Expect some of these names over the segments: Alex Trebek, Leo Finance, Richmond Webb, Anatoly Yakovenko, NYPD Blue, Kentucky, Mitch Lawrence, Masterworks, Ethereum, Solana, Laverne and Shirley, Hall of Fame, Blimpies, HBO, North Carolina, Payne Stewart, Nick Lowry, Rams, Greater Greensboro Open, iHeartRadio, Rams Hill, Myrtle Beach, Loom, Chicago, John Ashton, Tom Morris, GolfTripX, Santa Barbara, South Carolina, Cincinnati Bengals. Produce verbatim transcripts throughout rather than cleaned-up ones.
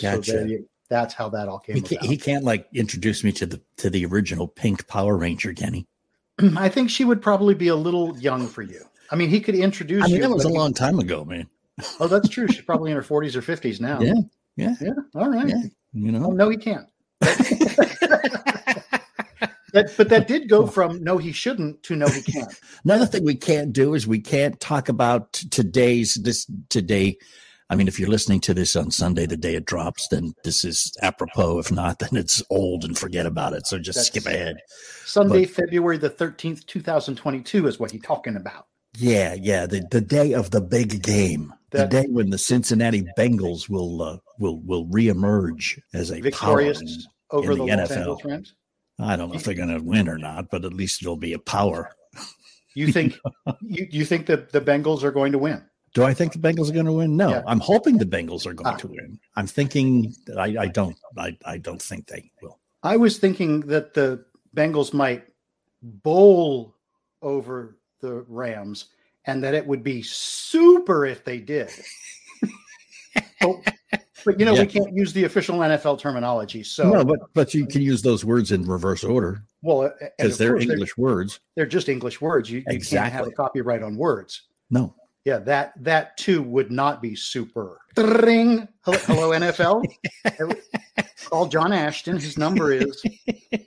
Gotcha. So you, that's how that all came he can't, about. He can't like introduce me to the to the original Pink Power Ranger, can he? I think she would probably be a little young for you. I mean, he could introduce. I mean, you, that was a he, long time ago, man. Oh, that's true. She's probably in her forties or fifties now. Yeah, yeah, yeah. All right. Yeah, you know, oh, no, he can't. that, but that did go from no, he shouldn't to no, he can't. Another thing we can't do is we can't talk about today's this today. I mean, if you're listening to this on Sunday, the day it drops, then this is apropos. If not, then it's old and forget about it. So just That's skip ahead. Sunday, but, February the thirteenth, two thousand twenty-two is what he's talking about. Yeah, yeah. The the day of the big game. That, the day when the Cincinnati Bengals will uh, will will reemerge as a victorious power in, over in the, the N F L. Rams? I don't know if they're going to win or not, but at least it'll be a power. You think you, you think that the Bengals are going to win? Do I think the Bengals are going to win? No, yeah. I'm hoping the Bengals are going ah. to win. I'm thinking that I, I don't. I, I don't think they will. I was thinking that the Bengals might bowl over the Rams, and that it would be super if they did. but, but you know, yeah. we can't use the official N F L terminology. So no, but but you can use those words in reverse order. Well, because they're English they're, words. They're just English words. You, you exactly. can't have a copyright on words. No. Yeah, that that too would not be super. Hello, hello N F L. Call John Ashton. His number is.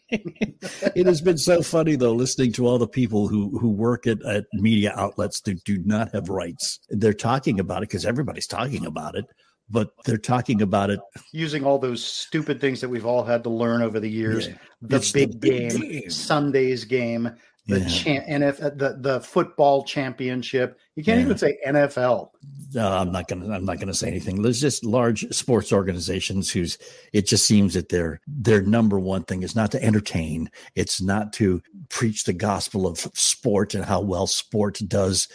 It has been so funny though, listening to all the people who who work at, at media outlets that do not have rights. They're talking about it because everybody's talking about it, but they're talking about it using all those stupid things that we've all had to learn over the years. Yeah. The, big the big game, game. Sunday's game. The yeah. cha- N F L, the the football championship. You can't yeah. even say N F L. No, I'm not gonna. I'm not gonna say anything. There's just large sports organizations whose it just seems that their their number one thing is not to entertain. It's not to preach the gospel of sport and how well sport does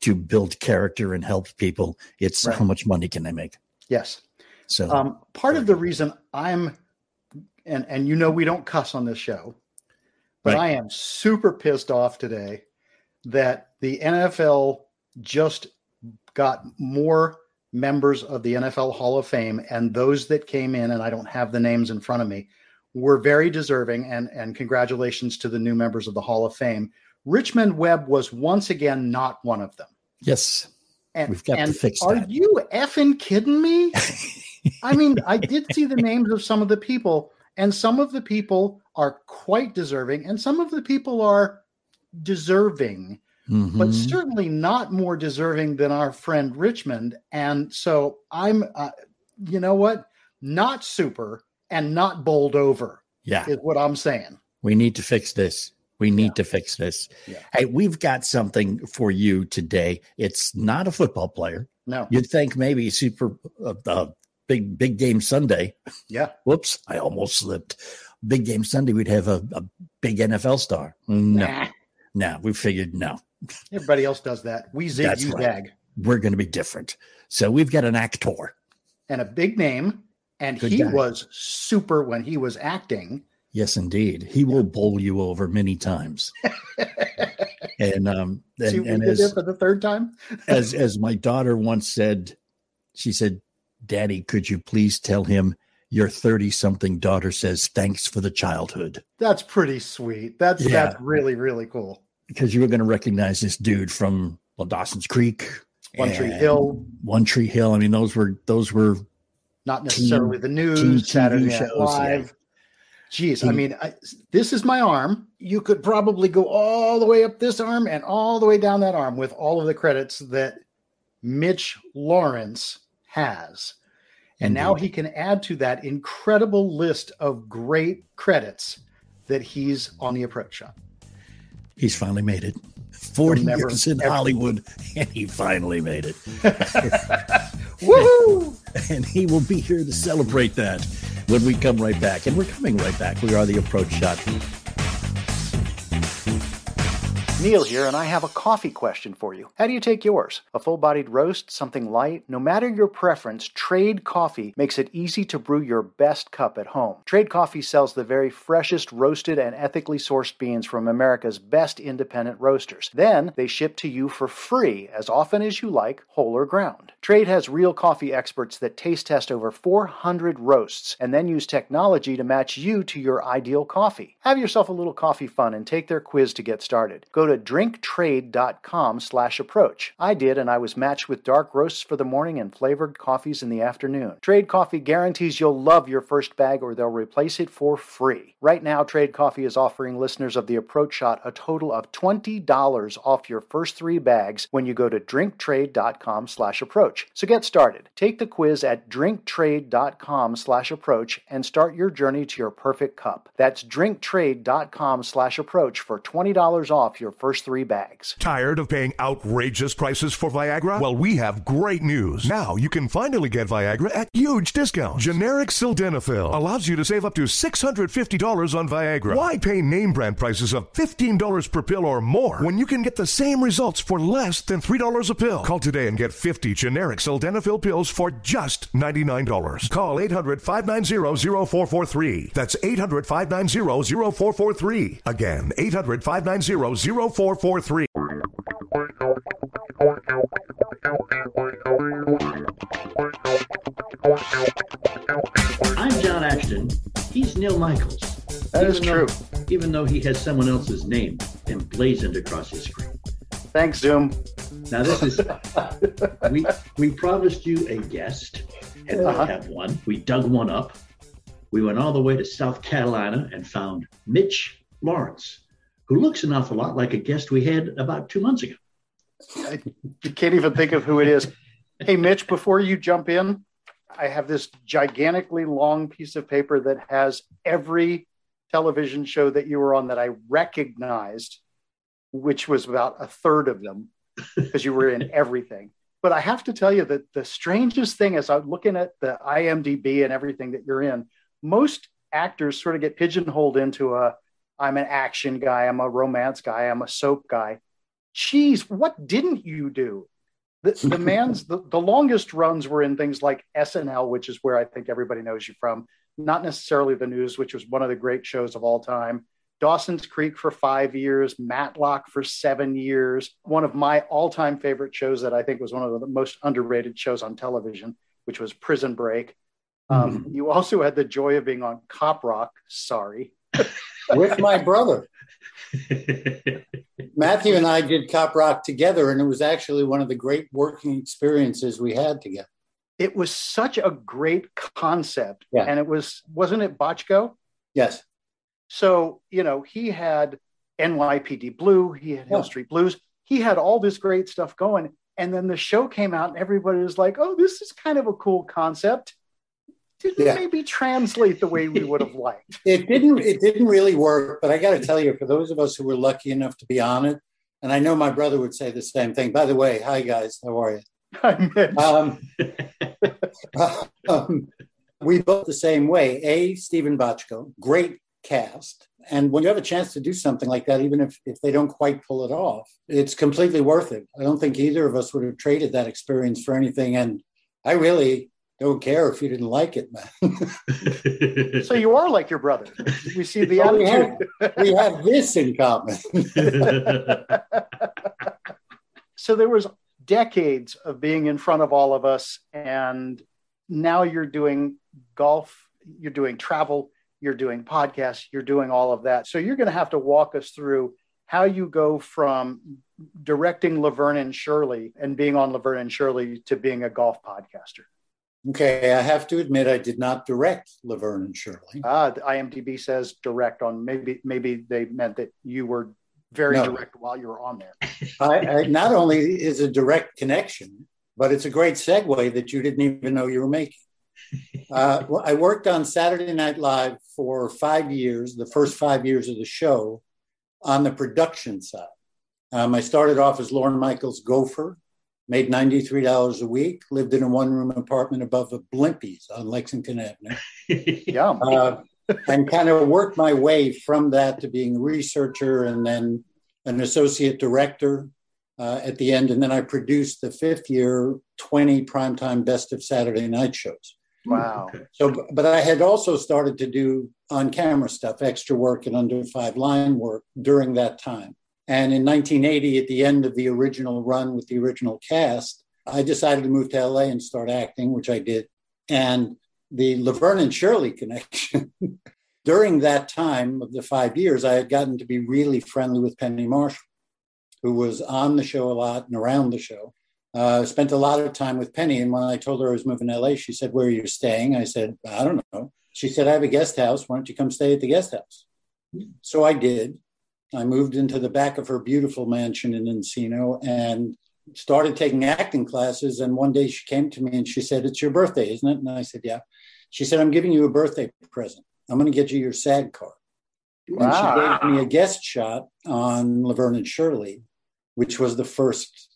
to build character and help people. It's right. how much money can they make? Yes. So um, part of the reason I'm, and and you know we don't cuss on this show. But right. I am super pissed off today that the N F L just got more members of the N F L Hall of Fame, and those that came in, and I don't have the names in front of me, were very deserving, and, and congratulations to the new members of the Hall of Fame. Richmond Webb was once again not one of them. Yes, and, we've got and to fix are that. Are you effing kidding me? I mean, I did see the names of some of the people, and some of the people are quite deserving, and some of the people are deserving, mm-hmm. but certainly not more deserving than our friend Richmond. And so I'm, uh, you know what? Not super and not bowled over. Yeah, is what I'm saying. We need to fix this. We need yeah. to fix this. Yeah. Hey, we've got something for you today. It's not a football player. No, you'd think maybe super. Uh, uh, Big big game Sunday. Yeah. Whoops. I almost slipped. Big game Sunday. We'd have a, a big N F L star. No. Nah. No. We figured no. Everybody else does that. We zig, you zag. We're going to be different. So we've got an actor. and a big name, and Good he guy. was super when he was acting. Yes, indeed. He will bowl you over many times. and um, and, See, and as, it for the third time, as as my daughter once said, she said, "Daddy, could you please tell him your thirty-something daughter says thanks for the childhood?" That's pretty sweet. That's yeah. that's really really cool. Because you were going to recognize this dude from well, Dawson's Creek, One Tree Hill, One Tree Hill. I mean, those were those were not necessarily teen, the news Saturday Night Live. Yeah. Jeez, I mean, I, this is my arm. You could probably go all the way up this arm and all the way down that arm with all of the credits that Mitch Lawrence has. And Indeed. now he can add to that incredible list of great credits that he's on the approach on. He's finally made it. forty never, years in never. Hollywood, and he finally made it. Woohoo! And he will be here to celebrate that when we come right back. And we're coming right back. We are the Approach Shot. Neil here, and I have a coffee question for you. How do you take yours? A full-bodied roast, something light? No matter your preference, Trade Coffee makes it easy to brew your best cup at home. Trade Coffee sells the very freshest roasted and ethically sourced beans from America's best independent roasters. Then, they ship to you for free, as often as you like, whole or ground. Trade has real coffee experts that taste test over four hundred roasts, and then use technology to match you to your ideal coffee. Have yourself a little coffee fun and take their quiz to get started. Go to to drink trade dot com slash approach. I did, and I was matched with dark roasts for the morning and flavored coffees in the afternoon. Trade Coffee guarantees you'll love your first bag or they'll replace it for free. Right now, Trade Coffee is offering listeners of the Approach Shot a total of twenty dollars off your first three bags when you go to drink trade dot com slash approach. So get started. Take the quiz at drink trade dot com slash approach and start your journey to your perfect cup. That's drink trade dot com slash approach for twenty dollars off your first three bags. Tired of paying outrageous prices for Viagra? Well, we have great news. Now you can finally get Viagra at huge discounts. Generic sildenafil allows you to save up to six hundred fifty dollars on Viagra. Why pay name brand prices of fifteen dollars per pill or more when you can get the same results for less than three dollars a pill? Call today and get fifty generic sildenafil pills for just ninety-nine dollars. Call eight hundred, five nine zero, zero four four three. That's eight hundred, five nine zero, zero four four three. Again, eight hundred, five nine zero, zero four four three. four four three. I'm John Ashton. He's Neil Michaels. That is true. Though, even though he has someone else's name emblazoned across his screen. Thanks, Zoom. Now this is we we promised you a guest, and uh-huh. we have one. We dug one up. We went all the way to South Carolina and found Mitch Lawrence, who looks an awful lot like a guest we had about two months ago. I can't even think of who it is. Hey, Mitch, before you jump in, I have this gigantically long piece of paper that has every television show that you were on that I recognized, which was about a third of them, because you were in everything. But I have to tell you that the strangest thing is I'm looking at the I M D B and everything that you're in. Most actors sort of get pigeonholed into a, I'm an action guy, I'm a romance guy, I'm a soap guy. Jeez, what didn't you do? The, the man's, the, the longest runs were in things like S N L, which is where I think everybody knows you from. Not necessarily the news, which was one of the great shows of all time. Dawson's Creek for five years, Matlock for seven years. One of my all-time favorite shows that I think was one of the most underrated shows on television, which was Prison Break. Um, mm-hmm. You also had the joy of being on Cop Rock, sorry. With my brother. Matthew and I did Cop Rock together, and it was actually one of the great working experiences we had together. It was such a great concept. Yeah. And it was, wasn't it Bochco? Yes. So, you know, he had N Y P D Blue, he had yeah. Hill Street Blues, he had all this great stuff going. And then the show came out and everybody was like, oh, this is kind of a cool concept. Didn't yeah. maybe translate the way we would have liked. It didn't. It didn't really work. But I got to tell you, for those of us who were lucky enough to be on it, and I know my brother would say the same thing. By the way, hi guys, how are you? Hi, Mitch. Um, um, we both the same way. A Stephen Bochco, great cast. And when you have a chance to do something like that, even if, if they don't quite pull it off, it's completely worth it. I don't think either of us would have traded that experience for anything. And I really don't care if you didn't like it, man. So you are like your brother. We see the well, attitude. We have, we have this in common. So there was decades of being in front of all of us, and now you're doing golf, you're doing travel, you're doing podcasts, you're doing all of that. So you're going to have to walk us through how you go from directing Laverne and Shirley and being on Laverne and Shirley to being a golf podcaster. Okay, I have to admit I did not direct Laverne and Shirley. Ah, the IMDb says direct on. Maybe maybe they meant that you were very no. direct while you were on there. I, I, not only is a direct connection, but it's a great segue that you didn't even know you were making. Uh, I worked on Saturday Night Live for five years, the first five years of the show, on the production side. Um, I started off as Lorne Michaels' gopher, made ninety-three dollars a week, lived in a one-room apartment above a Blimpies on Lexington Avenue. Yeah, uh, and kind of worked my way from that to being a researcher and then an associate director uh, at the end. And then I produced the fifth year, twenty primetime Best of Saturday Night shows. Wow. So, but I had also started to do on-camera stuff, extra work and under five line work during that time. And in nineteen eighty, at the end of the original run with the original cast, I decided to move to L A and start acting, which I did. And the Laverne and Shirley connection, during that time of the five years, I had gotten to be really friendly with Penny Marshall, who was on the show a lot and around the show. Uh, spent a lot of time with Penny. And when I told her I was moving to L A, she said, "Where are you staying?" I said, "I don't know." She said, "I have a guest house. Why don't you come stay at the guest house?" So I did. I moved into the back of her beautiful mansion in Encino and started taking acting classes. And one day she came to me and she said, "It's your birthday, isn't it?" And I said, "Yeah." She said, "I'm giving you a birthday present. I'm going to get you your SAG card." Wow. And she gave me a guest shot on Laverne and Shirley, which was the first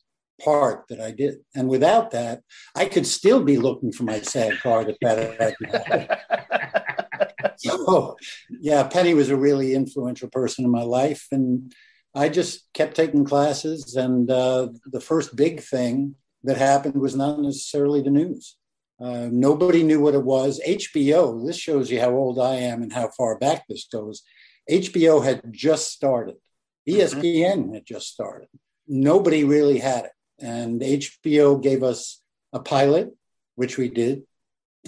part that I did. And without that, I could still be looking for my SAG card at that. So, yeah, Penny was a really influential person in my life. And I just kept taking classes. And uh, the first big thing that happened was not necessarily the news. Uh, nobody knew what it was. H B O, this shows you how old I am and how far back this goes. H B O had just started. E S P N had just started. Nobody really had it. And H B O gave us a pilot, which we did.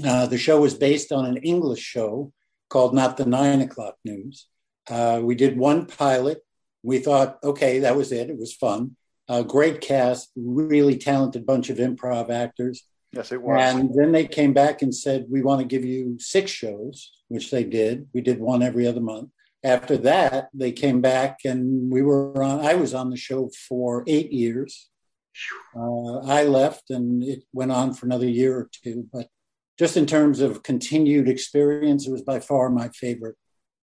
Uh, the show was based on an English show called Not the Nine O'Clock News. Uh, we did one pilot. We thought, okay, that was it. It was fun. Uh, great cast, really talented bunch of improv actors. Yes, it was. And then they came back and said, "We want to give you six shows," which they did. We did one every other month. After that, they came back and we were on, I was on the show for eight years. Uh, I left and it went on for another year or two. But just in terms of continued experience, it was by far my favorite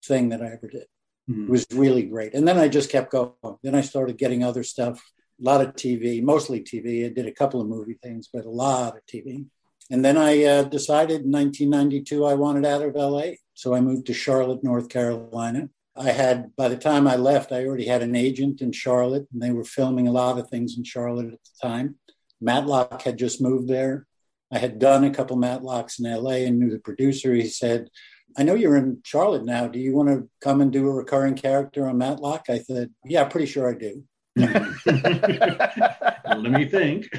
thing that I ever did. Mm-hmm. It was really great. And then I just kept going. Then I started getting other stuff, a lot of T V, mostly T V. I did a couple of movie things, but a lot of T V. And then I uh, decided in nineteen ninety-two I wanted out of L A. So I moved to Charlotte, North Carolina. I had, by the time I left, I already had an agent in Charlotte, and they were filming a lot of things in Charlotte at the time. Matlock had just moved there. I had done a couple Matlocks in L A and knew the producer. He said, "I know you're in Charlotte now. Do you want to come and do a recurring character on Matlock?" I said, "Yeah, pretty sure I do." Let me think.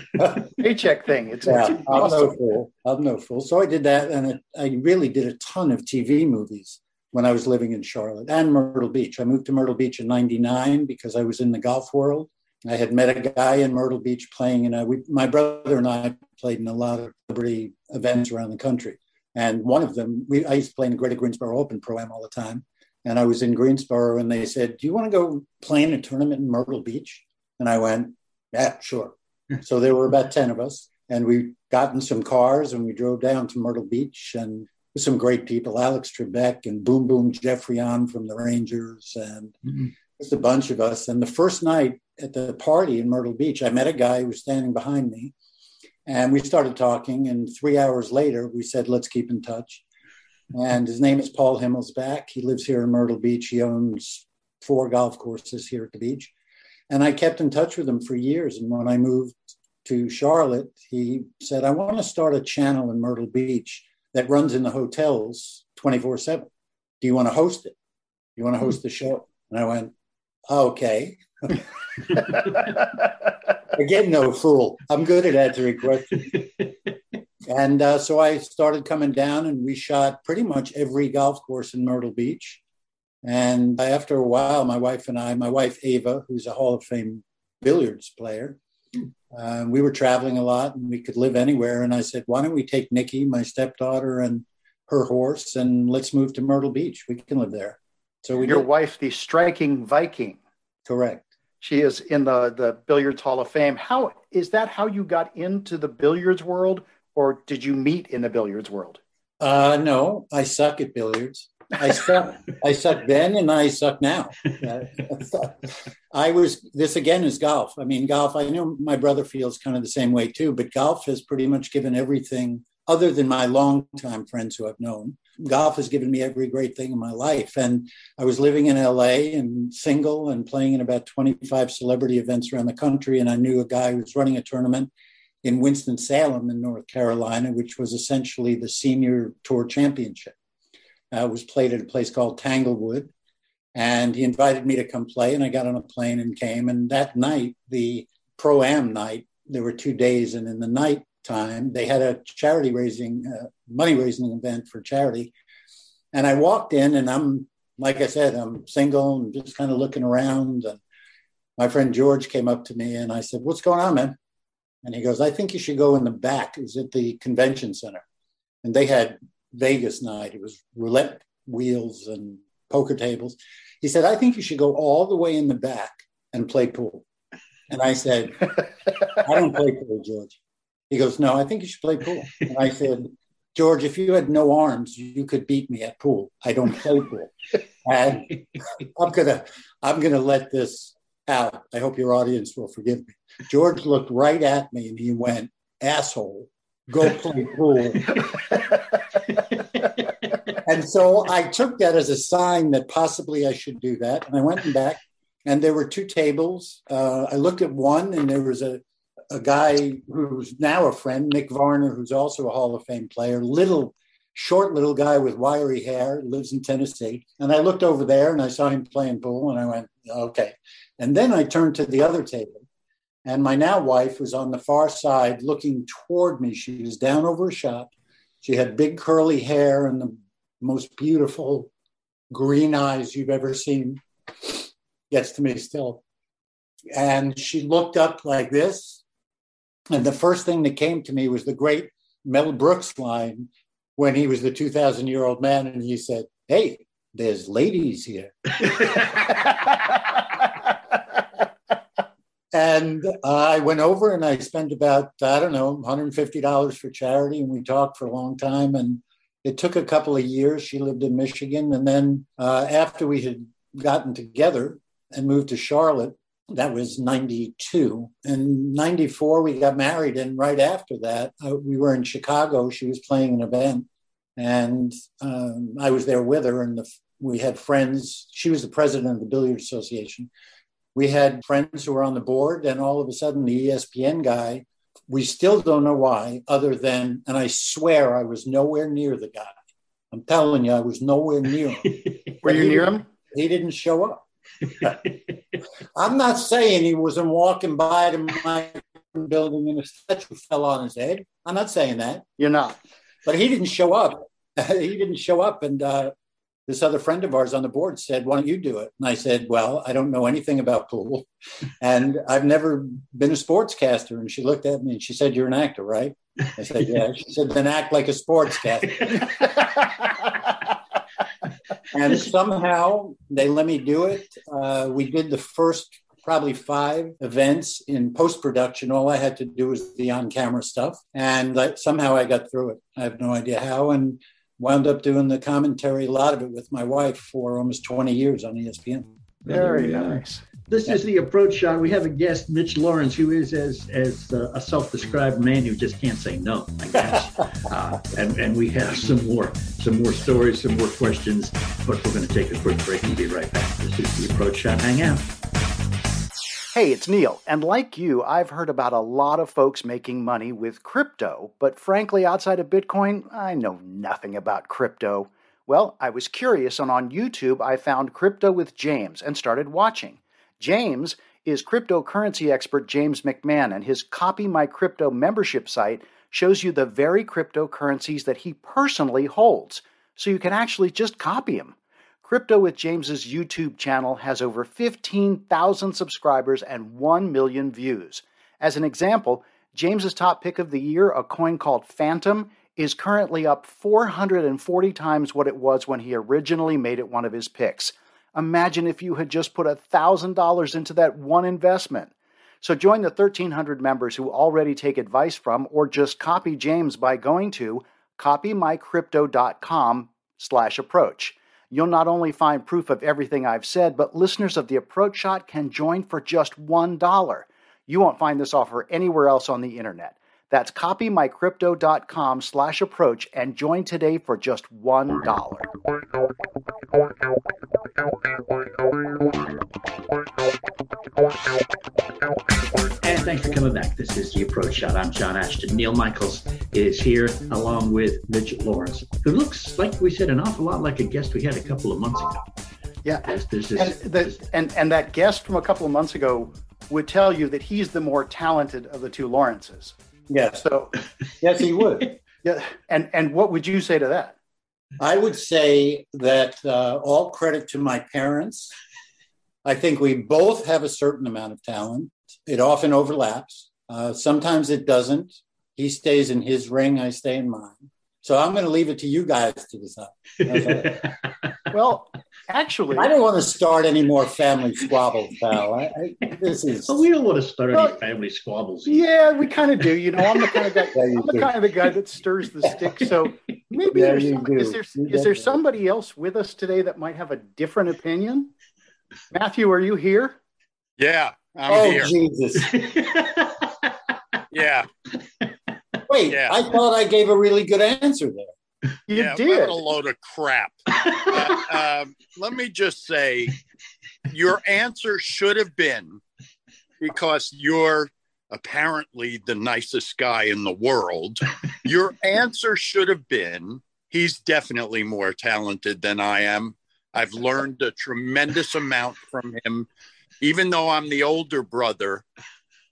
Paycheck thing. It's yeah, awesome. I'm no fool. I'm no fool. So I did that, and I, I really did a ton of T V movies when I was living in Charlotte and Myrtle Beach. I moved to Myrtle Beach in ninety-nine because I was in the golf world. I had met a guy in Myrtle Beach playing, and I, we, my brother and I played in a lot of celebrity events around the country. And one of them, we, I used to play in the Greater Greensboro Open Pro-Am all the time. And I was in Greensboro and they said, "Do you want to go play in a tournament in Myrtle Beach?" And I went, "Yeah, sure." So there were about ten of us and we got in some cars and we drove down to Myrtle Beach and with some great people, Alex Trebek and Boom Boom Jeffreyon from the Rangers and mm-hmm. just a bunch of us. And the first night at the party in Myrtle Beach, I met a guy who was standing behind me and we started talking. And three hours later, we said, "Let's keep in touch." And his name is Paul Himmelsback. He lives here in Myrtle Beach. He owns four golf courses here at the beach. And I kept in touch with him for years. And when I moved to Charlotte, he said, I want to start a channel in Myrtle Beach that runs in the hotels twenty-four seven. Do you want to host it? Do you want to host the show? And I went, oh, okay. Again, no fool. I'm good at answering questions. And uh, so I started coming down, and we shot pretty much every golf course in Myrtle Beach. And after a while, my wife and I, my wife, Ava, who's a Hall of Fame billiards player, uh, we were traveling a lot and we could live anywhere. And I said, why don't we take Nikki, my stepdaughter, and her horse, and let's move to Myrtle Beach. We can live there. So we Your did. wife, the striking Viking. Correct. She is in the, the Billiards Hall of Fame. How is that how you got into the billiards world, or did you meet in the billiards world? Uh, no, I suck at billiards. I suck. I suck then, and I suck now. I was. This again is golf. I mean, golf. I know my brother feels kind of the same way too. But golf has pretty much given everything, other than my longtime friends who I've known. Golf has given me every great thing in my life. And I was living in L A and single and playing in about twenty-five celebrity events around the country. And I knew a guy who was running a tournament in Winston-Salem in North Carolina, which was essentially the senior tour championship. Uh, was played at a place called Tanglewood, and he invited me to come play, and I got on a plane and came. And that night, the pro-am night, there were two days, and in the night time, they had a charity raising, uh, money raising event for charity. And I walked in, and I'm, like I said, I'm single and just kind of looking around. And my friend George came up to me, and I said, what's going on, man? And he goes, I think you should go in the back. It was at the convention center. And they had Vegas night. It was roulette wheels and poker tables. He said, I think you should go all the way in the back and play pool. And I said, I don't play pool, George. He goes, no, I think you should play pool. And I said, George, if you had no arms, you could beat me at pool. I don't play pool. And I'm gonna, I'm gonna let this out. I hope your audience will forgive me. George looked right at me and he went, asshole, go play pool. And so I took that as a sign that possibly I should do that. And I went and back, and there were two tables. Uh, I looked at one, and there was a, a guy who's now a friend, Nick Varner, who's also a Hall of Fame player, little, short little guy with wiry hair, lives in Tennessee. And I looked over there, and I saw him playing pool, and I went, okay. And then I turned to the other table. And my now wife was on the far side looking toward me. She was down over a shop. She had big curly hair and the most beautiful green eyes you've ever seen. Gets to me still. And she looked up like this. And the first thing that came to me was the great Mel Brooks line when he was the two thousand year old man. And he said, hey, there's ladies here. And I went over and I spent about, I don't know, one hundred fifty dollars for charity. And we talked for a long time. And it took a couple of years. She lived in Michigan. And then uh, after we had gotten together and moved to Charlotte, that was ninety-two. And ninety-four, we got married. And right after that, uh, we were in Chicago. She was playing an event. And um, I was there with her. And the, we had friends. She was the president of the Billiards Association. We had friends who were on the board, and all of a sudden the E S P N guy, we still don't know why, other than, and I swear I was nowhere near the guy. I'm telling you, I was nowhere near him. Were you near him? He didn't show up. I'm not saying he wasn't walking by to my building and a statue fell on his head. I'm not saying that. You're not. But he didn't show up. He didn't show up, and uh, this other friend of ours on the board said, why don't you do it? And I said, well, I don't know anything about pool, and I've never been a sportscaster. And she looked at me and she said, you're an actor, right? I said, yeah. She said, then act like a sportscaster. And somehow they let me do it. Uh, we did the first probably five events in post-production. All I had to do was the on-camera stuff. And I, somehow I got through it. I have no idea how. And wound up doing the commentary, a lot of it with my wife, for almost twenty years on E S P N. Very nice. This yeah. is The Approach Shot. We have a guest, Mitch Lawrence, who is as as uh, a self-described man who just can't say no, I guess. uh, and, and we have some more, some more stories, some more questions, but we're going to take a quick break and be right back. This is The Approach Shot. Hang out. Hey, it's Neil, and like you, I've heard about a lot of folks making money with crypto, but frankly, outside of Bitcoin, I know nothing about crypto. Well, I was curious, and on YouTube, I found Crypto with James and started watching. James is cryptocurrency expert James McMahon, and his Copy My Crypto membership site shows you the very cryptocurrencies that he personally holds, so you can actually just copy them. Crypto with James's YouTube channel has over fifteen thousand subscribers and one million views. As an example, James's top pick of the year, a coin called Phantom, is currently up four hundred forty times what it was when he originally made it one of his picks. Imagine if you had just put one thousand dollars into that one investment. So join the thirteen hundred members who already take advice from or just copy James by going to copy my crypto dot com slash approach. You'll not only find proof of everything I've said, but listeners of The Approach Shot can join for just one dollar. You won't find this offer anywhere else on the internet. That's copymycrypto.com slash approach and join today for just one dollar. And thanks for coming back. This is The Approach Shot. I'm John Ashton. Neil Michaels is here along with Mitch Lawrence, who looks, like we said, an awful lot like a guest we had a couple of months ago. Yeah, there's, there's this, and, the, and, and that guest from a couple of months ago would tell you that he's the more talented of the two Lawrences. Yeah. So, yes, he would. Yeah. And and what would you say to that? I would say that uh, all credit to my parents. I think we both have a certain amount of talent. It often overlaps. Uh, sometimes it doesn't. He stays in his ring. I stay in mine. So I'm going to leave it to you guys to decide. Well, actually, I don't want to start any more family squabbles, pal. I, I, this is. Well, we don't want to start well, any family squabbles. Either. Yeah, we kind of do. You know, I'm the kind of guy. yeah, I'm the do. kind of the guy that stirs the stick. So maybe yeah, there's somebody, is there you is there somebody else with us today that might have a different opinion? Matthew, are you here? Yeah, I'm oh, here. Oh Jesus! yeah. Wait, yeah. I thought I gave a really good answer there. You yeah, did. What a load of crap. uh, um, let me just say, your answer should have been, because you're apparently the nicest guy in the world, your answer should have been, he's definitely more talented than I am. I've learned a tremendous amount from him. Even though I'm the older brother,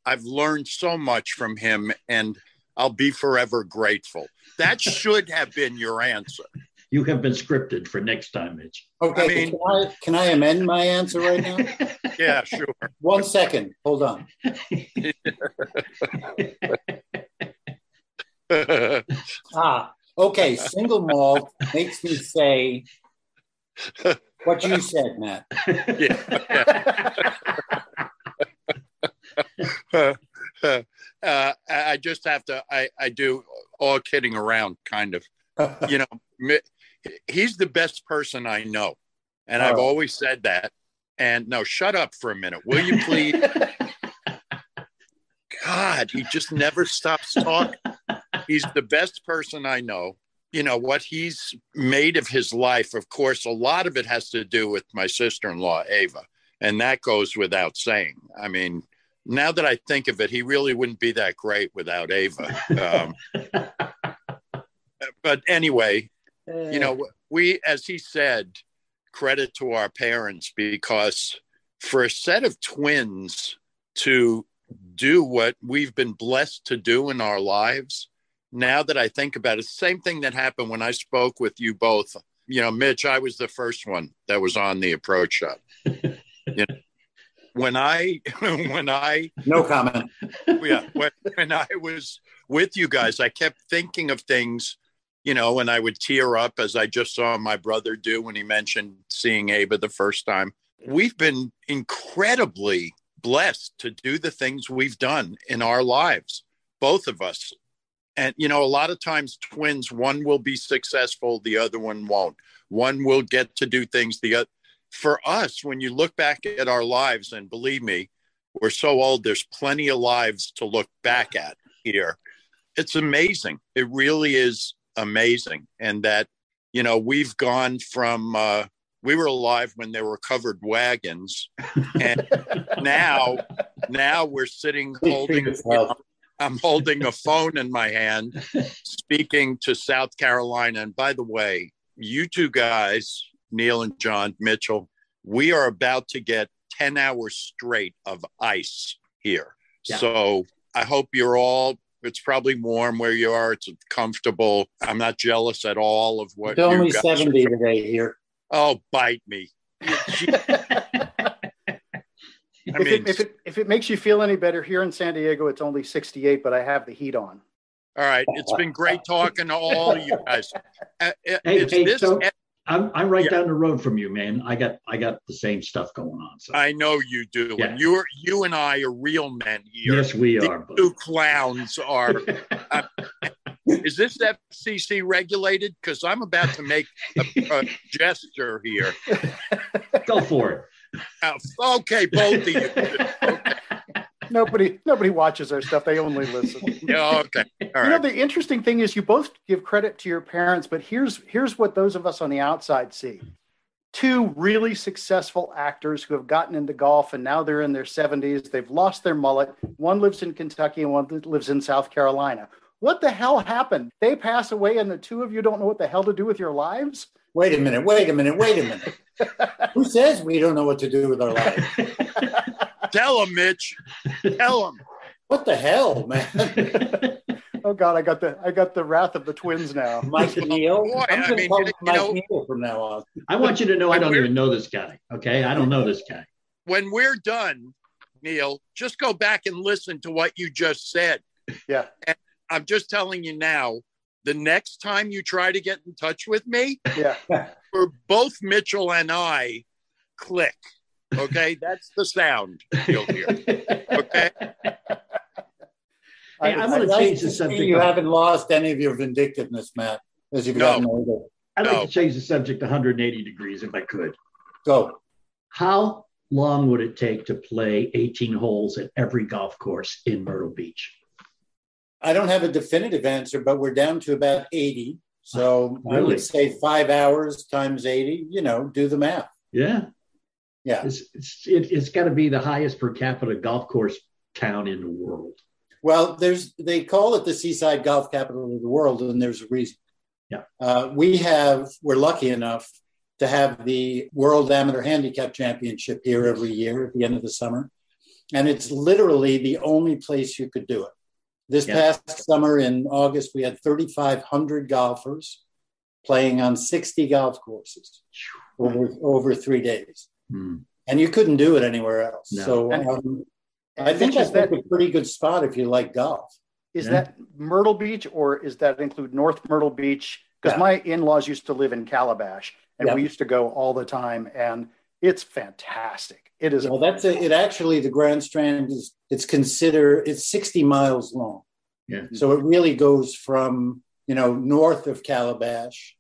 I've learned so much from him, and I'll be forever grateful. That should have been your answer. You have been scripted for next time, Mitch. Okay, I mean, can, I, can I amend my answer right now? Yeah, sure. One second, hold on. ah, okay, single malt makes me say what you said, Matt. Yeah. yeah. Uh, uh, I just have to, I, I do all kidding around kind of, you know, he's the best person I know. And oh. I've always said that. And no, shut up for a minute. Will you please? God, he just never stops talking. He's the best person I know. You know, what he's made of his life, of course, a lot of it has to do with my sister-in-law, Ava. And that goes without saying. I mean, now that I think of it, he really wouldn't be that great without Ava. Um, but anyway, you know, we, as he said, credit to our parents, because for a set of twins to do what we've been blessed to do in our lives, now that I think about it, same thing that happened when I spoke with you both. You know, Mitch, I was the first one that was on The Approach Shot. You know, When I, when I, no comment. Yeah, when, when I was with you guys, I kept thinking of things, you know, and I would tear up, as I just saw my brother do when he mentioned seeing Ava the first time. We've been incredibly blessed to do the things we've done in our lives, both of us. And, you know, a lot of times twins, one will be successful, the other one won't. One will get to do things, the other. For us, when you look back at our lives, and believe me, we're so old, there's plenty of lives to look back at here. It's amazing. It really is amazing. And that, you know, we've gone from, uh, we were alive when there were covered wagons. And now Now we're sitting holding, you know, I'm holding a phone in my hand, speaking to South Carolina. And by the way, you two guys, Neil and John Mitchell, we are about to get ten hours straight of ice here. Yeah. So I hope you're all, it's probably warm where you are. It's comfortable. I'm not jealous at all of what it's only you guys seventy are today here. Oh, bite me. I mean, if, it, if, it, if it makes you feel any better, here in San Diego, it's only sixty-eight, but I have the heat on. All right. It's been great talking to all you guys. Uh, hey, is hey, this so ed- I'm, I'm right yeah. down the road from you, man. I got I got the same stuff going on. So. I know you do. Yeah. And you're, you and I are real men here. Yes, we These are. Two clowns are. uh, is this F C C regulated? Because I'm about to make a, a gesture here. Go for it. Uh, okay, both of you. Okay. Nobody, nobody watches our stuff. They only listen. Yeah, okay. All right. You know, the interesting thing is, you both give credit to your parents, but here's here's what those of us on the outside see: two really successful actors who have gotten into golf, and now they're in their seventies. They've lost their mullet. One lives in Kentucky, and one lives in South Carolina. What the hell happened? They pass away, and the two of you don't know what the hell to do with your lives. Wait a minute, wait a minute, wait a minute. Who says we don't know what to do with our lives? Tell them, Mitch. Tell them. What the hell, man? Oh God, I got the I got the wrath of the twins now. Mike and Neil. Boy, I'm going to call him Mike Neil from now on. I want you to know I don't even know this guy. Okay, I don't know this guy. When we're done, Neil, just go back and listen to what you just said. Yeah, and I'm just telling you now. The next time you try to get in touch with me, yeah, we're both Mitchell and I click. Okay, that's the sound you'll hear. Okay. Hey, I want to change the subject. You haven't lost any of your vindictiveness, Matt, as you've gotten older. I'd like to change the subject one hundred eighty degrees if I could. Go. How long would it take to play eighteen holes at every golf course in Myrtle Beach? I don't have a definitive answer, but we're down to about eighty. So really? I would say five hours times eighty, you know, do the math. Yeah. Yeah. It's, it's, it, it's got to be the highest per capita golf course town in the world. Well, there's, they call it the seaside golf capital of the world, and there's a reason. Yeah. Uh, we have, we're lucky enough to have the World Amateur Handicap Championship here every year at the end of the summer. And it's literally the only place you could do it. This yeah. past summer in August, we had three thousand five hundred golfers playing on sixty golf courses over, over three days. Mm. And you couldn't do it anywhere else. No. So um, I think that's a pretty good spot if you like golf. Is yeah. that Myrtle Beach, or is that include North Myrtle Beach? Because yeah. my in-laws used to live in Calabash, and yeah. we used to go all the time. And it's fantastic. It is. Well, that's a, it. Actually, the Grand Strand is it's considered it's sixty miles long. Yeah. So it really goes from, you know, north of Calabash,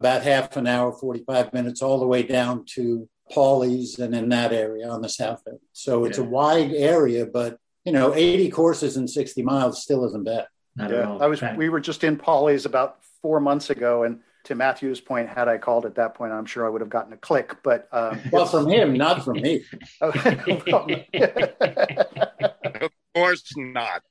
about half an hour, forty-five minutes, all the way down to Pawleys and in that area on the south end. So it's yeah. a wide area, but, you know, eighty courses in sixty miles still isn't bad. Not yeah. at all. I was. We were just in Pawleys about four months ago, and to Matthew's point, had I called at that point, I'm sure I would have gotten a click. But um, well, from him, not from me. Well, of course not.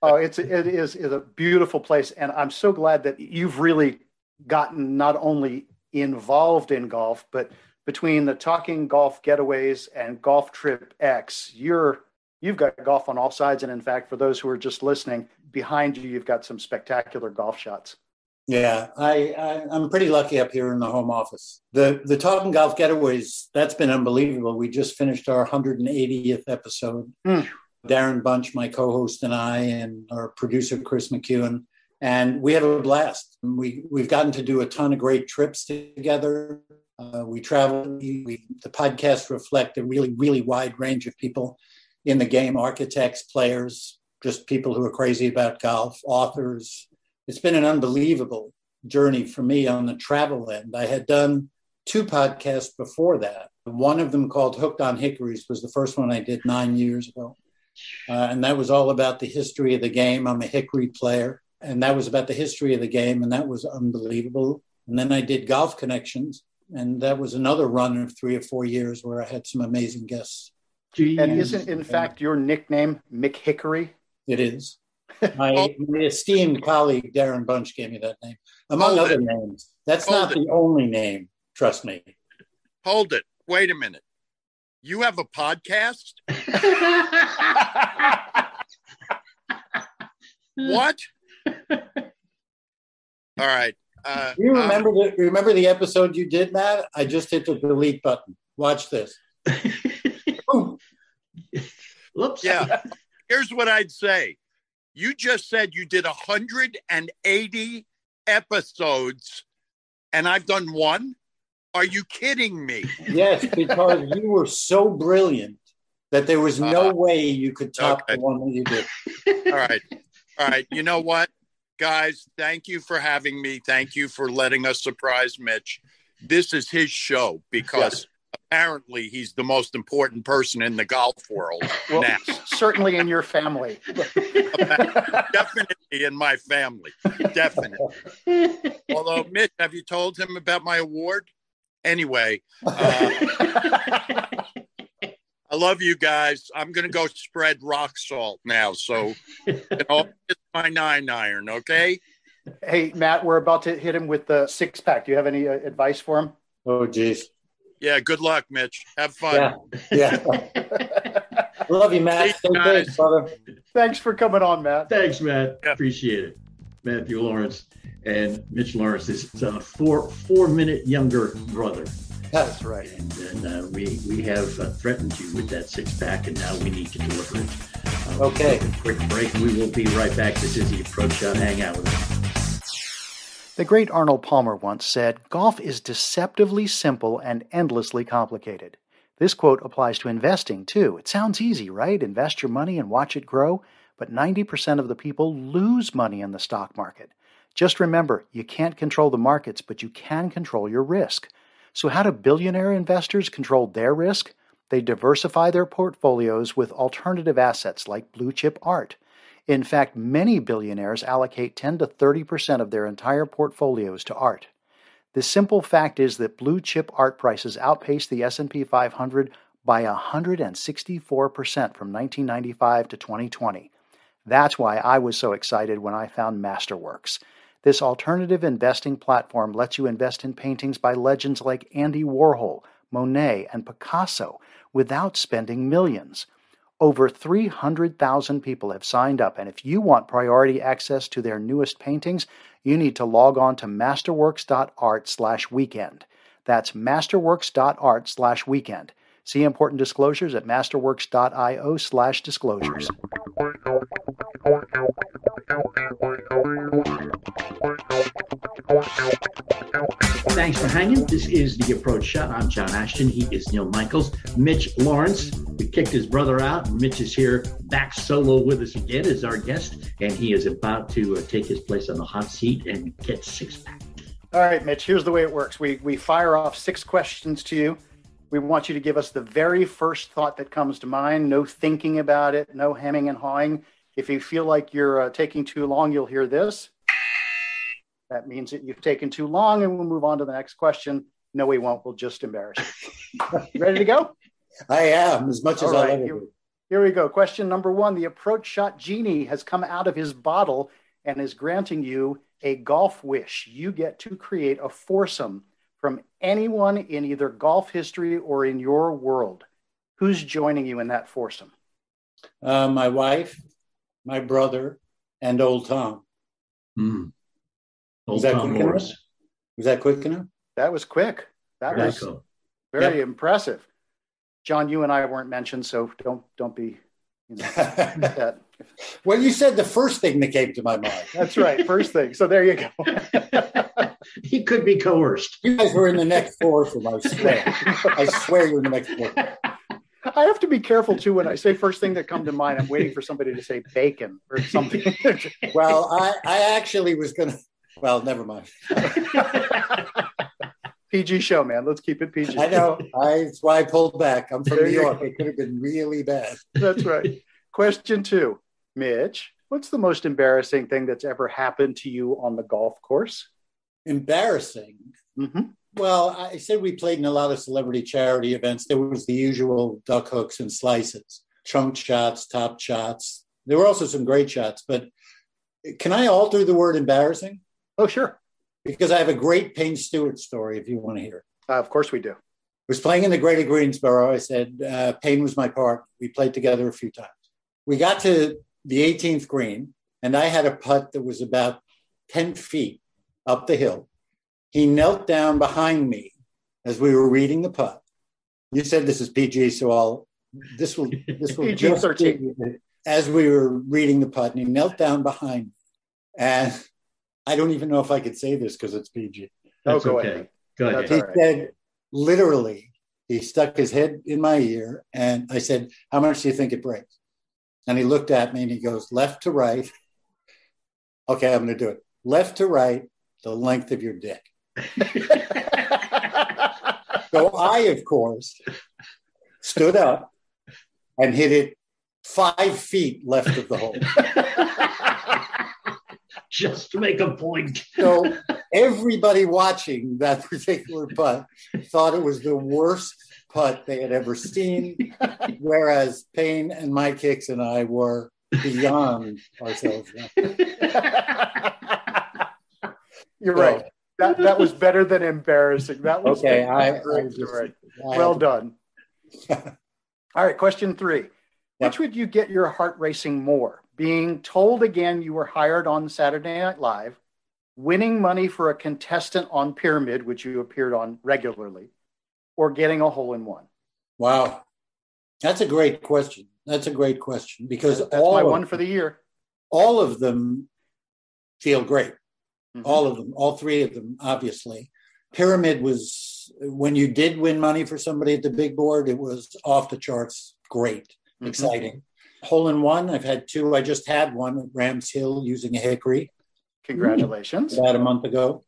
Oh, it's it is is a beautiful place, and I'm so glad that you've really gotten not only involved in golf, but between the Talking Golf Getaways and GolfTripX, you're you've got golf on all sides. And in fact, for those who are just listening, behind you, you've got some spectacular golf shots. Yeah, I, I, I'm pretty lucky up here in the home office. The the Talking Golf Getaways, that's been unbelievable. We just finished our one hundred eightieth episode. Mm. Darren Bunch, my co-host, and I, and our producer, Chris McEwen. And we had a blast. We, we've gotten to do a ton of great trips together. Uh, we traveled. We, the podcasts reflect a really, really wide range of people in the game: architects, players, just people who are crazy about golf, authors. It's been an unbelievable journey for me on the travel end. I had done two podcasts before that. One of them, called Hooked on Hickories, was the first one I did nine years ago. Uh, and that was all about the history of the game. I'm a hickory player. And that was about the history of the game. And that was unbelievable. And then I did Golf Connections. And that was another run of three or four years where I had some amazing guests. Jeez. And isn't, in fact, your nickname Mick Hickory? It is. My, my esteemed colleague, Darren Bunch, gave me that name. Among Hold other it. names. That's Hold not it. the only name, trust me. Hold it. Wait a minute. You have a podcast? What? All right. Uh, you remember um, the remember the episode you did, Matt? I just hit the delete button. Watch this. Whoops. Yeah. Here's what I'd say. You just said you did one hundred eighty episodes, and I've done one? Are you kidding me? Yes, because you were so brilliant that there was no uh, way you could top okay. the one that you did. All right. All right. You know what? Guys, thank you for having me. Thank you for letting us surprise Mitch. This is his show because yeah. apparently he's the most important person in the golf world well, now. Certainly in your family. Definitely in my family. Definitely. Although, Mitch, have you told him about my award? Anyway, uh, I love you guys. I'm going to go spread rock salt now. So, you know, it's my nine iron, okay? Hey, Matt, we're about to hit him with the six pack. Do you have any uh, advice for him? Oh, geez. Yeah, good luck, Mitch. Have fun. Yeah. yeah. Love you, Matt. Thanks, Thanks, brother. Thanks for coming on, Matt. Thanks, Matt. Yeah. Appreciate it. Matthew Lawrence. And Mitch Lawrence is a four four minute younger brother. That's right. And, and uh, we we have uh, threatened you with that six pack, and now we need to deliver it. Uh, okay. We'll take a quick break. We will be right back. This is the Approach Shot. Hang out with us. The great Arnold Palmer once said, "Golf is deceptively simple and endlessly complicated." This quote applies to investing too. It sounds easy, right? Invest your money and watch it grow. But ninety percent of the people lose money in the stock market. Just remember, you can't control the markets, but you can control your risk. So how do billionaire investors control their risk? They diversify their portfolios with alternative assets like blue chip art. In fact, many billionaires allocate ten to thirty percent of their entire portfolios to art. The simple fact is that blue chip art prices outpaced the S and P five hundred by one hundred sixty-four percent from nineteen ninety-five to twenty twenty. That's why I was so excited when I found Masterworks. This alternative investing platform lets you invest in paintings by legends like Andy Warhol, Monet, and Picasso without spending millions. Over three hundred thousand people have signed up, and if you want priority access to their newest paintings, you need to log on to masterworks dot art slash weekend. That's masterworks dot art slash weekend. See important disclosures at masterworks dot io slash disclosures. Thanks for hanging. This is The Approach Shot. I'm John Ashton. He is Neil Michaels. Mitch Lawrence, we kicked his brother out. Mitch is here back solo with us again as our guest, and he is about to uh, take his place on the hot seat and get six pack. All right, Mitch, here's the way it works. We, we fire off six questions to you. We want you to give us the very first thought that comes to mind. No thinking about it. No hemming and hawing. If you feel like you're uh, taking too long, you'll hear this. That means that you've taken too long, and we'll move on to the next question. No, we won't. We'll just embarrass you. You ready to go? I am, as much All as right, I like here, here we go. Question number one. The Approach Shot genie has come out of his bottle and is granting you a golf wish. You get to create a foursome from anyone in either golf history or in your world. Who's joining you in that foursome? Uh, my wife, my brother, and old Tom. Mm. Old was that Tom quick Morris. Enough? Was that quick enough? That was quick. That very was cool. very yep. impressive. John, you and I weren't mentioned, so don't don't be you know, that. Well, you said the first thing that came to my mind. That's right, first thing. So there you go. He could be coerced. You guys were in the next foursome, I swear. I swear you're in the next foursome. I have to be careful, too, when I say first thing that comes to mind. I'm waiting for somebody to say bacon or something. Well, I, I actually was going to. Well, never mind. P G show, man. Let's keep it P G. I know. I, that's why I pulled back. I'm from there New York. Go. It could have been really bad. That's right. Question two. Mitch, what's the most embarrassing thing that's ever happened to you on the golf course? Embarrassing. Mm-hmm. Well, I said we played in a lot of celebrity charity events. There was the usual duck hooks and slices, chunk shots, top shots. There were also some great shots, but can I alter the word embarrassing? Oh, sure. Because I have a great Payne Stewart story if you want to hear it. Uh, of course we do. I was playing in the Greater Greensboro. I said, uh, Payne was my partner. We played together a few times. We got to the eighteenth green, and I had a putt that was about ten feet up the hill. He knelt down behind me as we were reading the putt. You said this is P G, so I'll, this will, this will just thirteen. As we were reading the putt, and he knelt down behind me. And I don't even know if I could say this because it's P G. That's oh, go okay. ahead. Go ahead. He right. said, literally, he stuck his head in my ear, and I said, how much do you think it breaks? And he looked at me, and he goes, left to right. Okay, I'm going to do it. Left to right, the length of your dick. So I, of course, stood up and hit it five feet left of the hole. Just to make a point. So everybody watching that particular putt thought it was the worst putt they had ever seen, whereas Payne and my kicks and I were beyond ourselves. You're so, right. That that was better than embarrassing. That was okay. I, I just, right. I well done. All right. Question three. Which would you get your heart racing more? Being told again you were hired on Saturday Night Live, winning money for a contestant on Pyramid, which you appeared on regularly, or getting a hole-in-one? Wow. That's a great question. That's a great question. Because that's all my of, one for the year. All of them feel great. Mm-hmm. All of them. All three of them, obviously. Pyramid was, when you did win money for somebody at the big board, it was off the charts great. Exciting. Mm-hmm. Hole in one. I've had two. I just had one at Rams Hill using a hickory. Congratulations. About a month ago.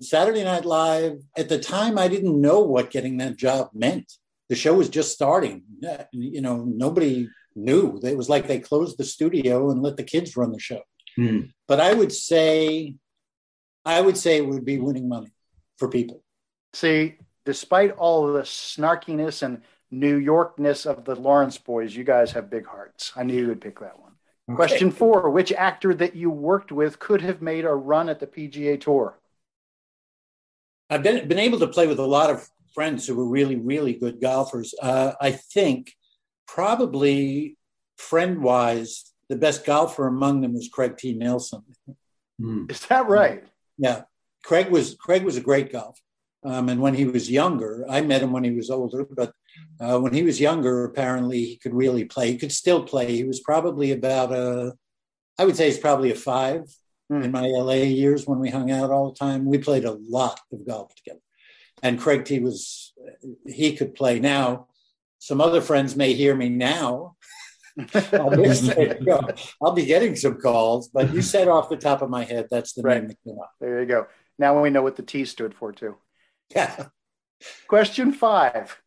Saturday Night Live. At the time, I didn't know what getting that job meant. The show was just starting. You know, nobody knew. It was like they closed the studio and let the kids run the show. Mm. But I would say, I would say it would be winning money for people. See, despite all the snarkiness and New Yorkness of the Lawrence boys, you guys have big hearts. I knew you would pick that one. Okay. Question four, which actor that you worked with could have made a run at the P G A Tour? I've been, been able to play with a lot of friends who were really, really good golfers. Uh, I think probably friend-wise, the best golfer among them was Craig T. Nelson. Mm. Is that right? Yeah. Craig was, Craig was a great golfer. Um, and when he was younger, I met him when he was older, but uh, when he was younger, apparently he could really play. He could still play. He was probably about a, I would say he's probably a five mm. in my L A years when we hung out all the time. We played a lot of golf together. And Craig T was, he could play now. Some other friends may hear me now. I'll, say, you know, I'll be getting some calls, but you said off the top of my head, that's the right. name that came up. There you go. Now we know what the T stood for too. Yeah. Question five.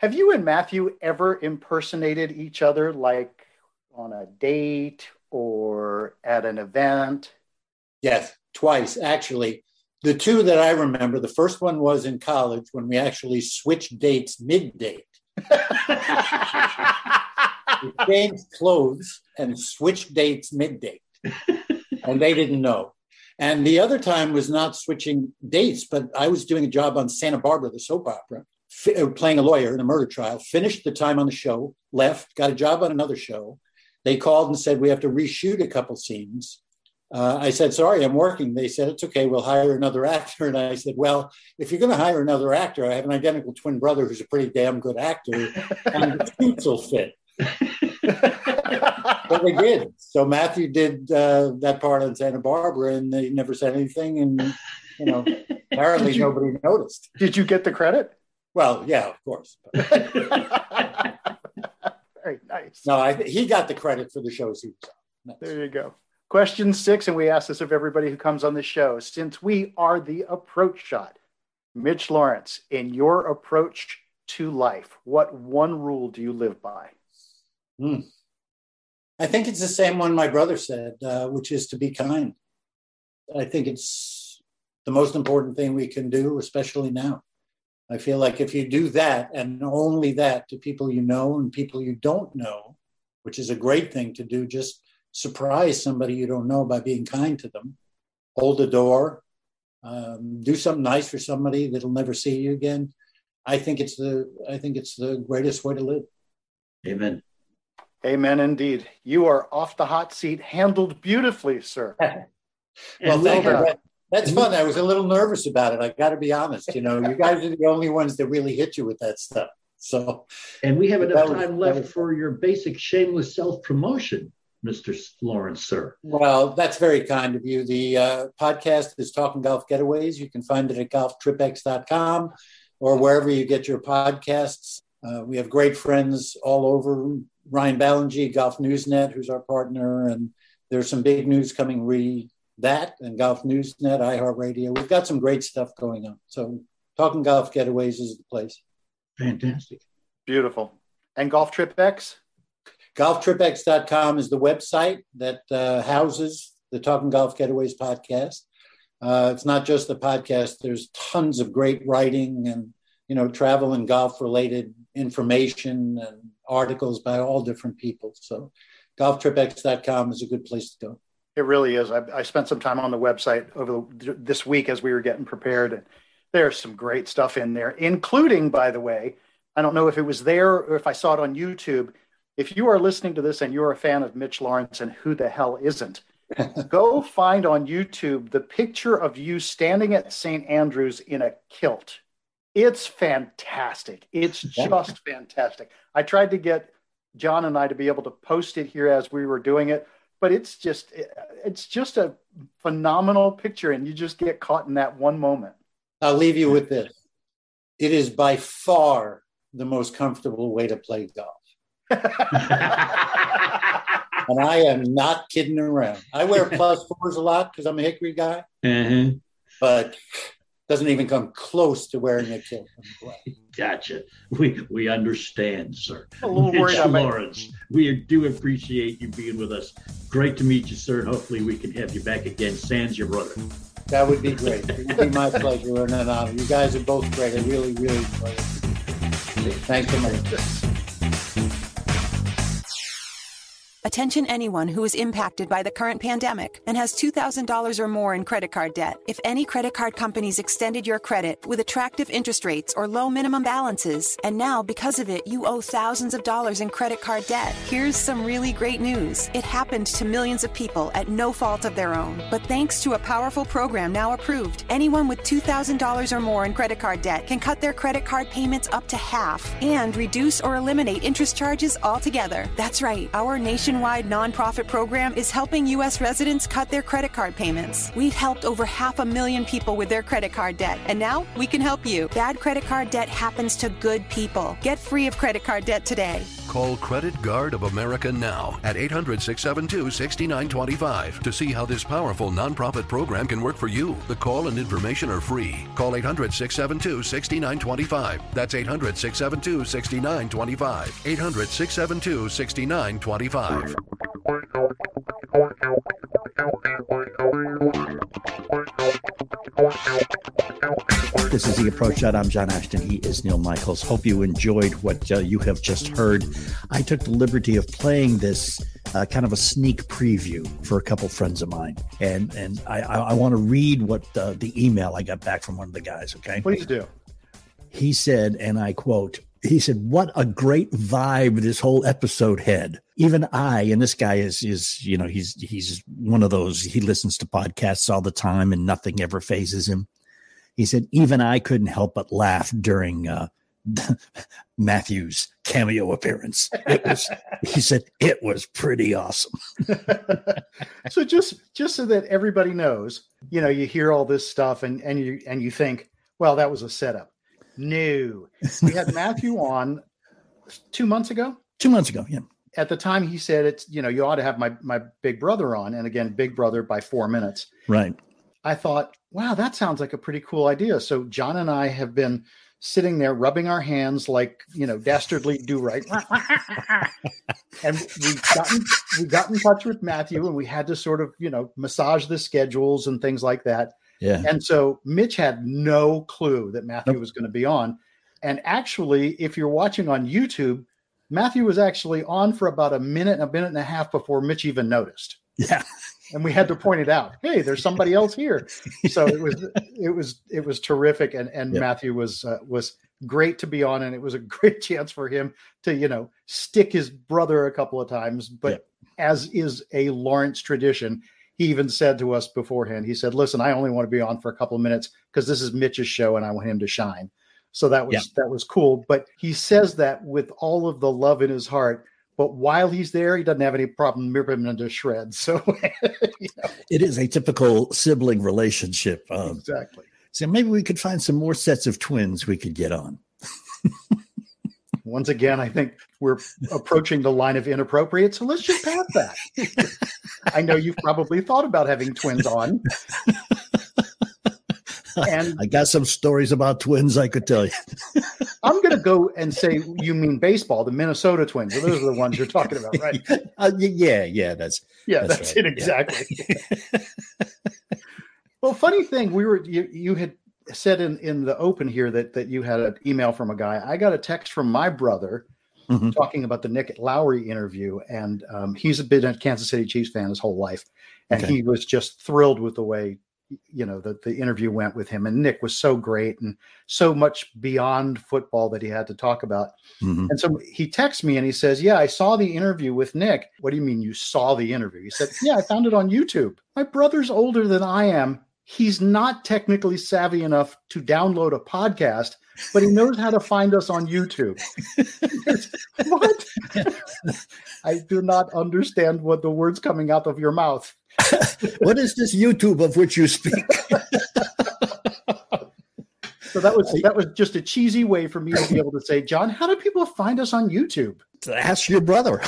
Have you and Matthew ever impersonated each other, like on a date or at an event? Yes, twice, actually. The two that I remember, the first one was in college when we actually switched dates mid-date. We changed clothes and switched dates mid-date. And they didn't know. And the other time was not switching dates, but I was doing a job on Santa Barbara, the soap opera, f- playing a lawyer in a murder trial, finished the time on the show, left, got a job on another show. They called and said, we have to reshoot a couple scenes. Uh, I said, sorry, I'm working. They said, it's okay, we'll hire another actor. And I said, well, if you're going to hire another actor, I have an identical twin brother who's a pretty damn good actor, and the suits will fit. But they did. So Matthew did uh, that part on Santa Barbara, and they never said anything. And you know, apparently you, nobody noticed. Did you get the credit? Well, yeah, of course. Very nice. No, I, he got the credit for the shows he was on. Nice. There you go. Question six, and we ask this of everybody who comes on the show. Since we are the approach shot, Mitch Lawrence, in your approach to life, what one rule do you live by? Mm. I think it's the same one my brother said, uh, which is to be kind. I think it's the most important thing we can do, especially now. I feel like if you do that and only that to people you know and people you don't know, which is a great thing to do, just surprise somebody you don't know by being kind to them, hold the door, um, do something nice for somebody that'll never see you again. I think it's the I think it's the greatest way to live. Amen. Amen, indeed. You are off the hot seat, handled beautifully, sir. Well, thank you. That, that's fun. I was a little nervous about it. I got to be honest. You know, you guys are the only ones that really hit you with that stuff. So, and we have enough time was, left was, for your basic shameless self-promotion, Mister Lawrence, sir. Well, that's very kind of you. The uh, podcast is Talking Golf Getaways. You can find it at golf trip x dot com or wherever you get your podcasts. Uh, we have great friends all over. Ryan Ballingy, Golf Newsnet, who's our partner, and there's some big news coming re that and Golf Newsnet, iHeartRadio. We've got some great stuff going on. So Talking Golf Getaways is the place. Fantastic. Beautiful. And GolfTripX? golf trip x dot com is the website that uh, houses the Talking Golf Getaways podcast. Uh, it's not just the podcast. There's tons of great writing and, you know, travel and golf related information and articles by all different people. So golf trip x dot com is a good place to go. It really is. I, I spent some time on the website over the, this week as we were getting prepared. And there's some great stuff in there, including, by the way, I don't know if it was there or if I saw it on YouTube. If you are listening to this and you're a fan of Mitch Lawrence, and who the hell isn't, go find on YouTube the picture of you standing at Saint Andrews in a kilt. It's fantastic. It's just fantastic. I tried to get John and I to be able to post it here as we were doing it, but it's just, it's just a phenomenal picture, and you just get caught in that one moment. I'll leave you with this. It is by far the most comfortable way to play golf. And I am not kidding around. I wear plus fours a lot because I'm a hickory guy, mm-hmm. but doesn't even come close to wearing a kilt. Gotcha. We we understand, sir. A little worried, Lawrence. We do appreciate you being with us. Great to meet you, sir. Hopefully we can have you back again. Sans your brother. That would be great. It would be my pleasure and an honor. You guys are both great. I really, really enjoy it. Thanks so much. Attention anyone who is impacted by the current pandemic and has two thousand dollars or more in credit card debt. If any credit card companies extended your credit with attractive interest rates or low minimum balances, and now because of it, you owe thousands of dollars in credit card debt, here's some really great news. It happened to millions of people at no fault of their own. But thanks to a powerful program now approved, anyone with two thousand dollars or more in credit card debt can cut their credit card payments up to half and reduce or eliminate interest charges altogether. That's right. Our nation Wide nonprofit program is helping U S residents cut their credit card payments. We've helped over half a million people with their credit card debt, and now we can help you. Bad credit card debt happens to good people. Get free of credit card debt today. Call Credit Guard of America now at eight hundred, six seven two, six nine two five to see how this powerful nonprofit program can work for you. The call and information are free. Call eight hundred, six seven two, six nine two five. That's eight hundred, six seven two, six nine two five. eight hundred, six seven two, six nine two five. This is The Approach Shot. I'm John Ashton. He is Neil Michaels. Hope you enjoyed what uh, you have just heard. I took the liberty of playing this uh, kind of a sneak preview for a couple friends of mine, and and I, I, I want to read what uh, the email I got back from one of the guys. Okay, please do. He said, and I quote. He said, what a great vibe this whole episode had. Even I, and this guy is, is you know, he's he's one of those, he listens to podcasts all the time and nothing ever phases him. He said, even I couldn't help but laugh during uh, Matthew's cameo appearance. It was, he said, it was pretty awesome. So just just so that everybody knows, you know, you hear all this stuff and, and you and you think, well, that was a setup. No, we had Matthew on two months ago, two months ago. Yeah. At the time he said, it's, you know, you ought to have my, my big brother on. And again, big brother by four minutes. Right. I thought, wow, that sounds like a pretty cool idea. So John and I have been sitting there rubbing our hands like, you know, dastardly do-right. And we got, in, we got in touch with Matthew, and we had to sort of, you know, massage the schedules and things like that. Yeah. And so Mitch had no clue that Matthew nope. was going to be on. And actually, if you're watching on YouTube, Matthew was actually on for about a minute, a minute and a half before Mitch even noticed. Yeah. And we had to point it out. Hey, there's somebody else here. So it was, it was, it was terrific. And, and yep. Matthew was, uh, was great to be on. And it was a great chance for him to, you know, stick his brother a couple of times, but yep. as is a Lawrence tradition, he even said to us beforehand, he said, listen, I only want to be on for a couple of minutes because this is Mitch's show and I want him to shine. So that was, yeah. that was cool. But he says that with all of the love in his heart. But while he's there, he doesn't have any problem ripping into shreds. So you know. It is a typical sibling relationship. Um, exactly. So maybe we could find some more sets of twins we could get on. Once again, I think we're approaching the line of inappropriate. So let's just pass that. I know you've probably thought about having twins on. And I got some stories about twins I could tell you. I'm going to go and say you mean baseball, the Minnesota Twins. Well, those are the ones you're talking about, right? Uh, yeah, yeah, that's yeah, that's, that's right. it exactly. Yeah. Well, funny thing, we were you, you had said in, in the open here that that you had an email from a guy. I got a text from my brother mm-hmm. talking about the Nick Lowry interview, and um, he's been a Kansas City Chiefs fan his whole life, and okay. he was just thrilled with the way. You know, the, the interview went with him, and Nick was so great and so much beyond football that he had to talk about. Mm-hmm. And so he texts me and he says, yeah, I saw the interview with Nick. What do you mean you saw the interview? He said, yeah, I found it on YouTube. My brother's older than I am. He's not technically savvy enough to download a podcast, but he knows how to find us on YouTube. What? I do not understand what the words coming out of your mouth. What is this YouTube of which you speak? So that was that was just a cheesy way for me to be able to say, John, how do people find us on YouTube? Ask your brother.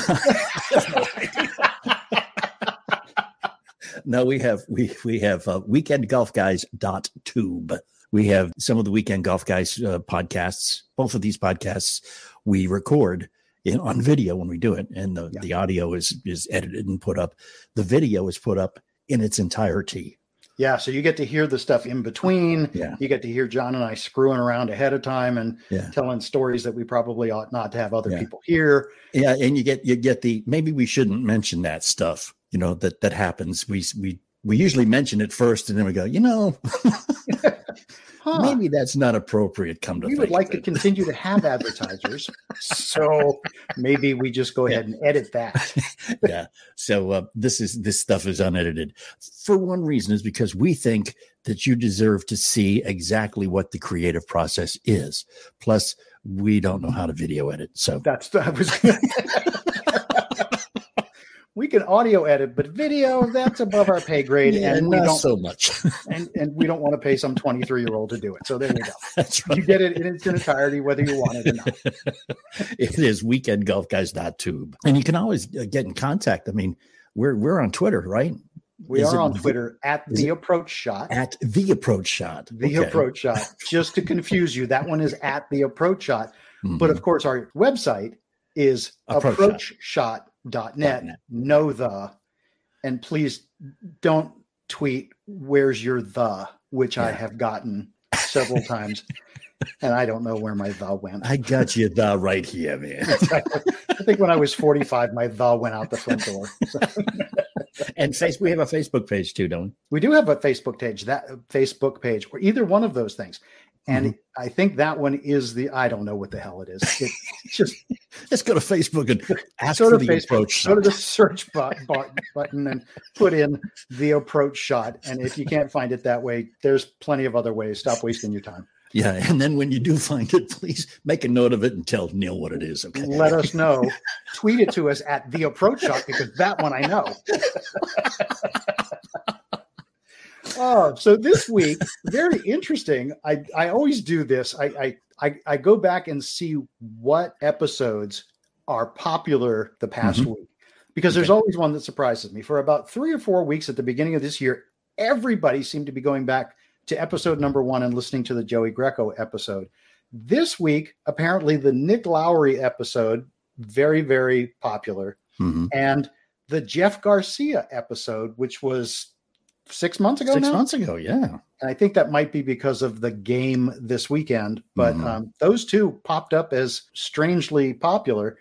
No, we have we we have uh, weekend golf guys dot tube. We have some of the Weekend Golf Guys uh, podcasts. Both of these podcasts we record in, on video when we do it, and the, yeah. the audio is is edited and put up. The video is put up in its entirety. Yeah, so you get to hear the stuff in between. Yeah. You get to hear John and I screwing around ahead of time and yeah. telling stories that we probably ought not to have other yeah. people hear. Yeah, and you get you get the maybe we shouldn't mention that stuff. You know that that happens. We we we usually mention it first, and then we go, you know. Huh. Maybe that's not appropriate. Come to we think. We would like to continue to have advertisers, so maybe we just go ahead yeah. and edit that. yeah. So uh, this is this stuff is unedited. For one reason is because we think that you deserve to see exactly what the creative process is. Plus, we don't know how to video edit, so that's that was. We can audio edit, but video, that's above our pay grade. Yeah, and we not don't so much. and, and we don't want to pay some twenty-three-year-old to do it. So there you go. That's right. You get it in its entirety, whether you want it or not. It is weekend golf guys dot tube. And you can always get in contact. I mean, we're we're on Twitter, right? We is are it, on Twitter at The Approach Shot. At The Approach Shot. The okay. Approach Shot. Just to confuse you, that one is at The Approach Shot. Mm-hmm. But, of course, our website is approach, approach shot. Dot net, .net, know the, and please don't tweet, where's your the, which yeah. I have gotten several times, and I don't know where my the went. I got you the right here, man. I think when I was forty-five, my the went out the front door. So. And face, we have a Facebook page too, don't we? We do have a Facebook page, that Facebook page, or either one of those things. And mm-hmm. I think that one is the, I don't know what the hell it is. It's just let's go to Facebook and ask for the Facebook, approach shot. Go to the search bot, bot, button and put in the approach shot. And if you can't find it that way, there's plenty of other ways. Stop wasting your time. Yeah. And then when you do find it, please make a note of it and tell Neil what it is. Okay. Let us know. Tweet it to us at the approach shot because that one I know. Oh, so this week, very interesting. I, I always do this. I, I, I, I go back and see what episodes are popular the past mm-hmm. week because okay. there's always one that surprises me. For about three or four weeks at the beginning of this year, everybody seemed to be going back to episode number one and listening to the Joey Greco episode. This week, apparently the Nick Lowry episode, very, very popular. Mm-hmm. And the Jeff Garcia episode, which was six months ago six now? months ago, yeah. And I think that might be because of the game this weekend. But mm-hmm. um, those two popped up as strangely popular.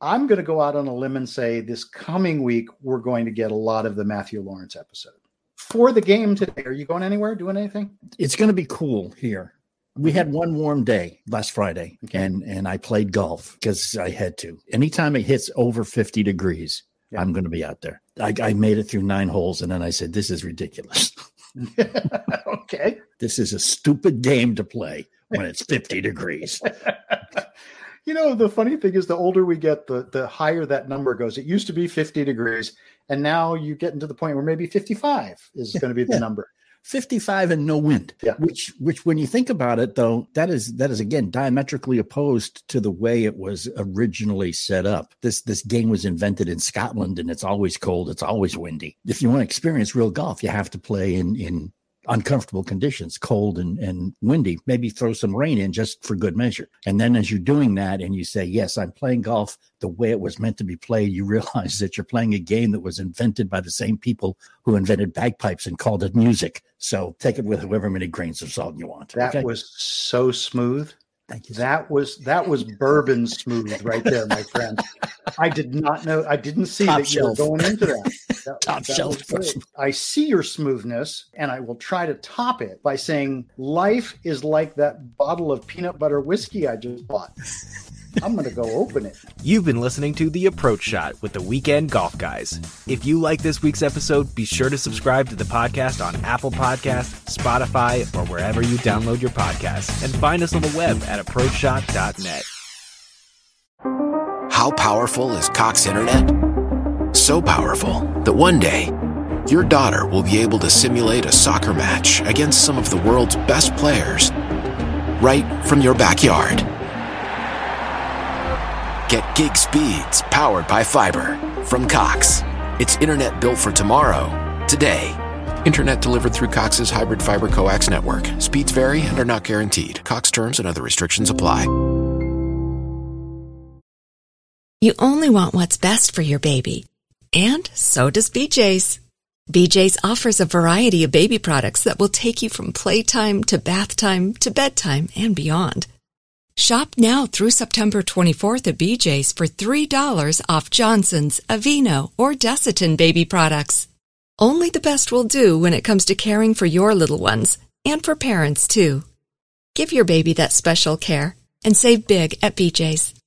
I'm going to go out on a limb and say this coming week, we're going to get a lot of the Matthew Lawrence episode. For the game today, are you going anywhere, doing anything? It's going to be cool here. We had one warm day last Friday, okay. and, and I played golf because I had to. Anytime it hits over fifty degrees, yeah. I'm going to be out there. I, I made it through nine holes, and then I said, this is ridiculous. Okay. This is a stupid game to play when it's fifty degrees. You know, the funny thing is the older we get, the, the higher that number goes. It used to be fifty degrees, and now you get into the point where maybe fifty-five is yeah, going to be the yeah. number. fifty-five and no wind, yeah. which which when you think about it, though, that is, that is again, diametrically opposed to the way it was originally set up. This this game was invented in Scotland, and it's always cold. It's always windy. If you want to experience real golf, you have to play in, in uncomfortable conditions, cold and, and windy, maybe throw some rain in just for good measure. And then as you're doing that and you say, yes, I'm playing golf the way it was meant to be played, you realize that you're playing a game that was invented by the same people who invented bagpipes and called it music. So take it with however many grains of salt you want. That okay? was so smooth. Thank you. That was, that was bourbon smooth right there, my friend. I did not know. I didn't see Top that shelf. You were going into that. that Top that shelf. I see your smoothness, and I will try to top it by saying life is like that bottle of peanut butter whiskey I just bought. I'm going to go open it. You've been listening to The Approach Shot with the Weekend Golf Guys. If you like this week's episode, be sure to subscribe to the podcast on Apple Podcasts, Spotify, or wherever you download your podcasts. And find us on the web at approach shot dot net. How powerful is Cox Internet? So powerful that one day your daughter will be able to simulate a soccer match against some of the world's best players right from your backyard. Get gig speeds powered by fiber from Cox. It's internet built for tomorrow, today. Internet delivered through Cox's hybrid fiber coax network. Speeds vary and are not guaranteed. Cox terms and other restrictions apply. You only want what's best for your baby. And so does B J's. B J's offers a variety of baby products that will take you from playtime to bath time to bedtime and beyond. Shop now through September twenty-fourth at B J's for three dollars off Johnson's, Aveeno, or Desitin baby products. Only the best will do when it comes to caring for your little ones, and for parents, too. Give your baby that special care and save big at B J's.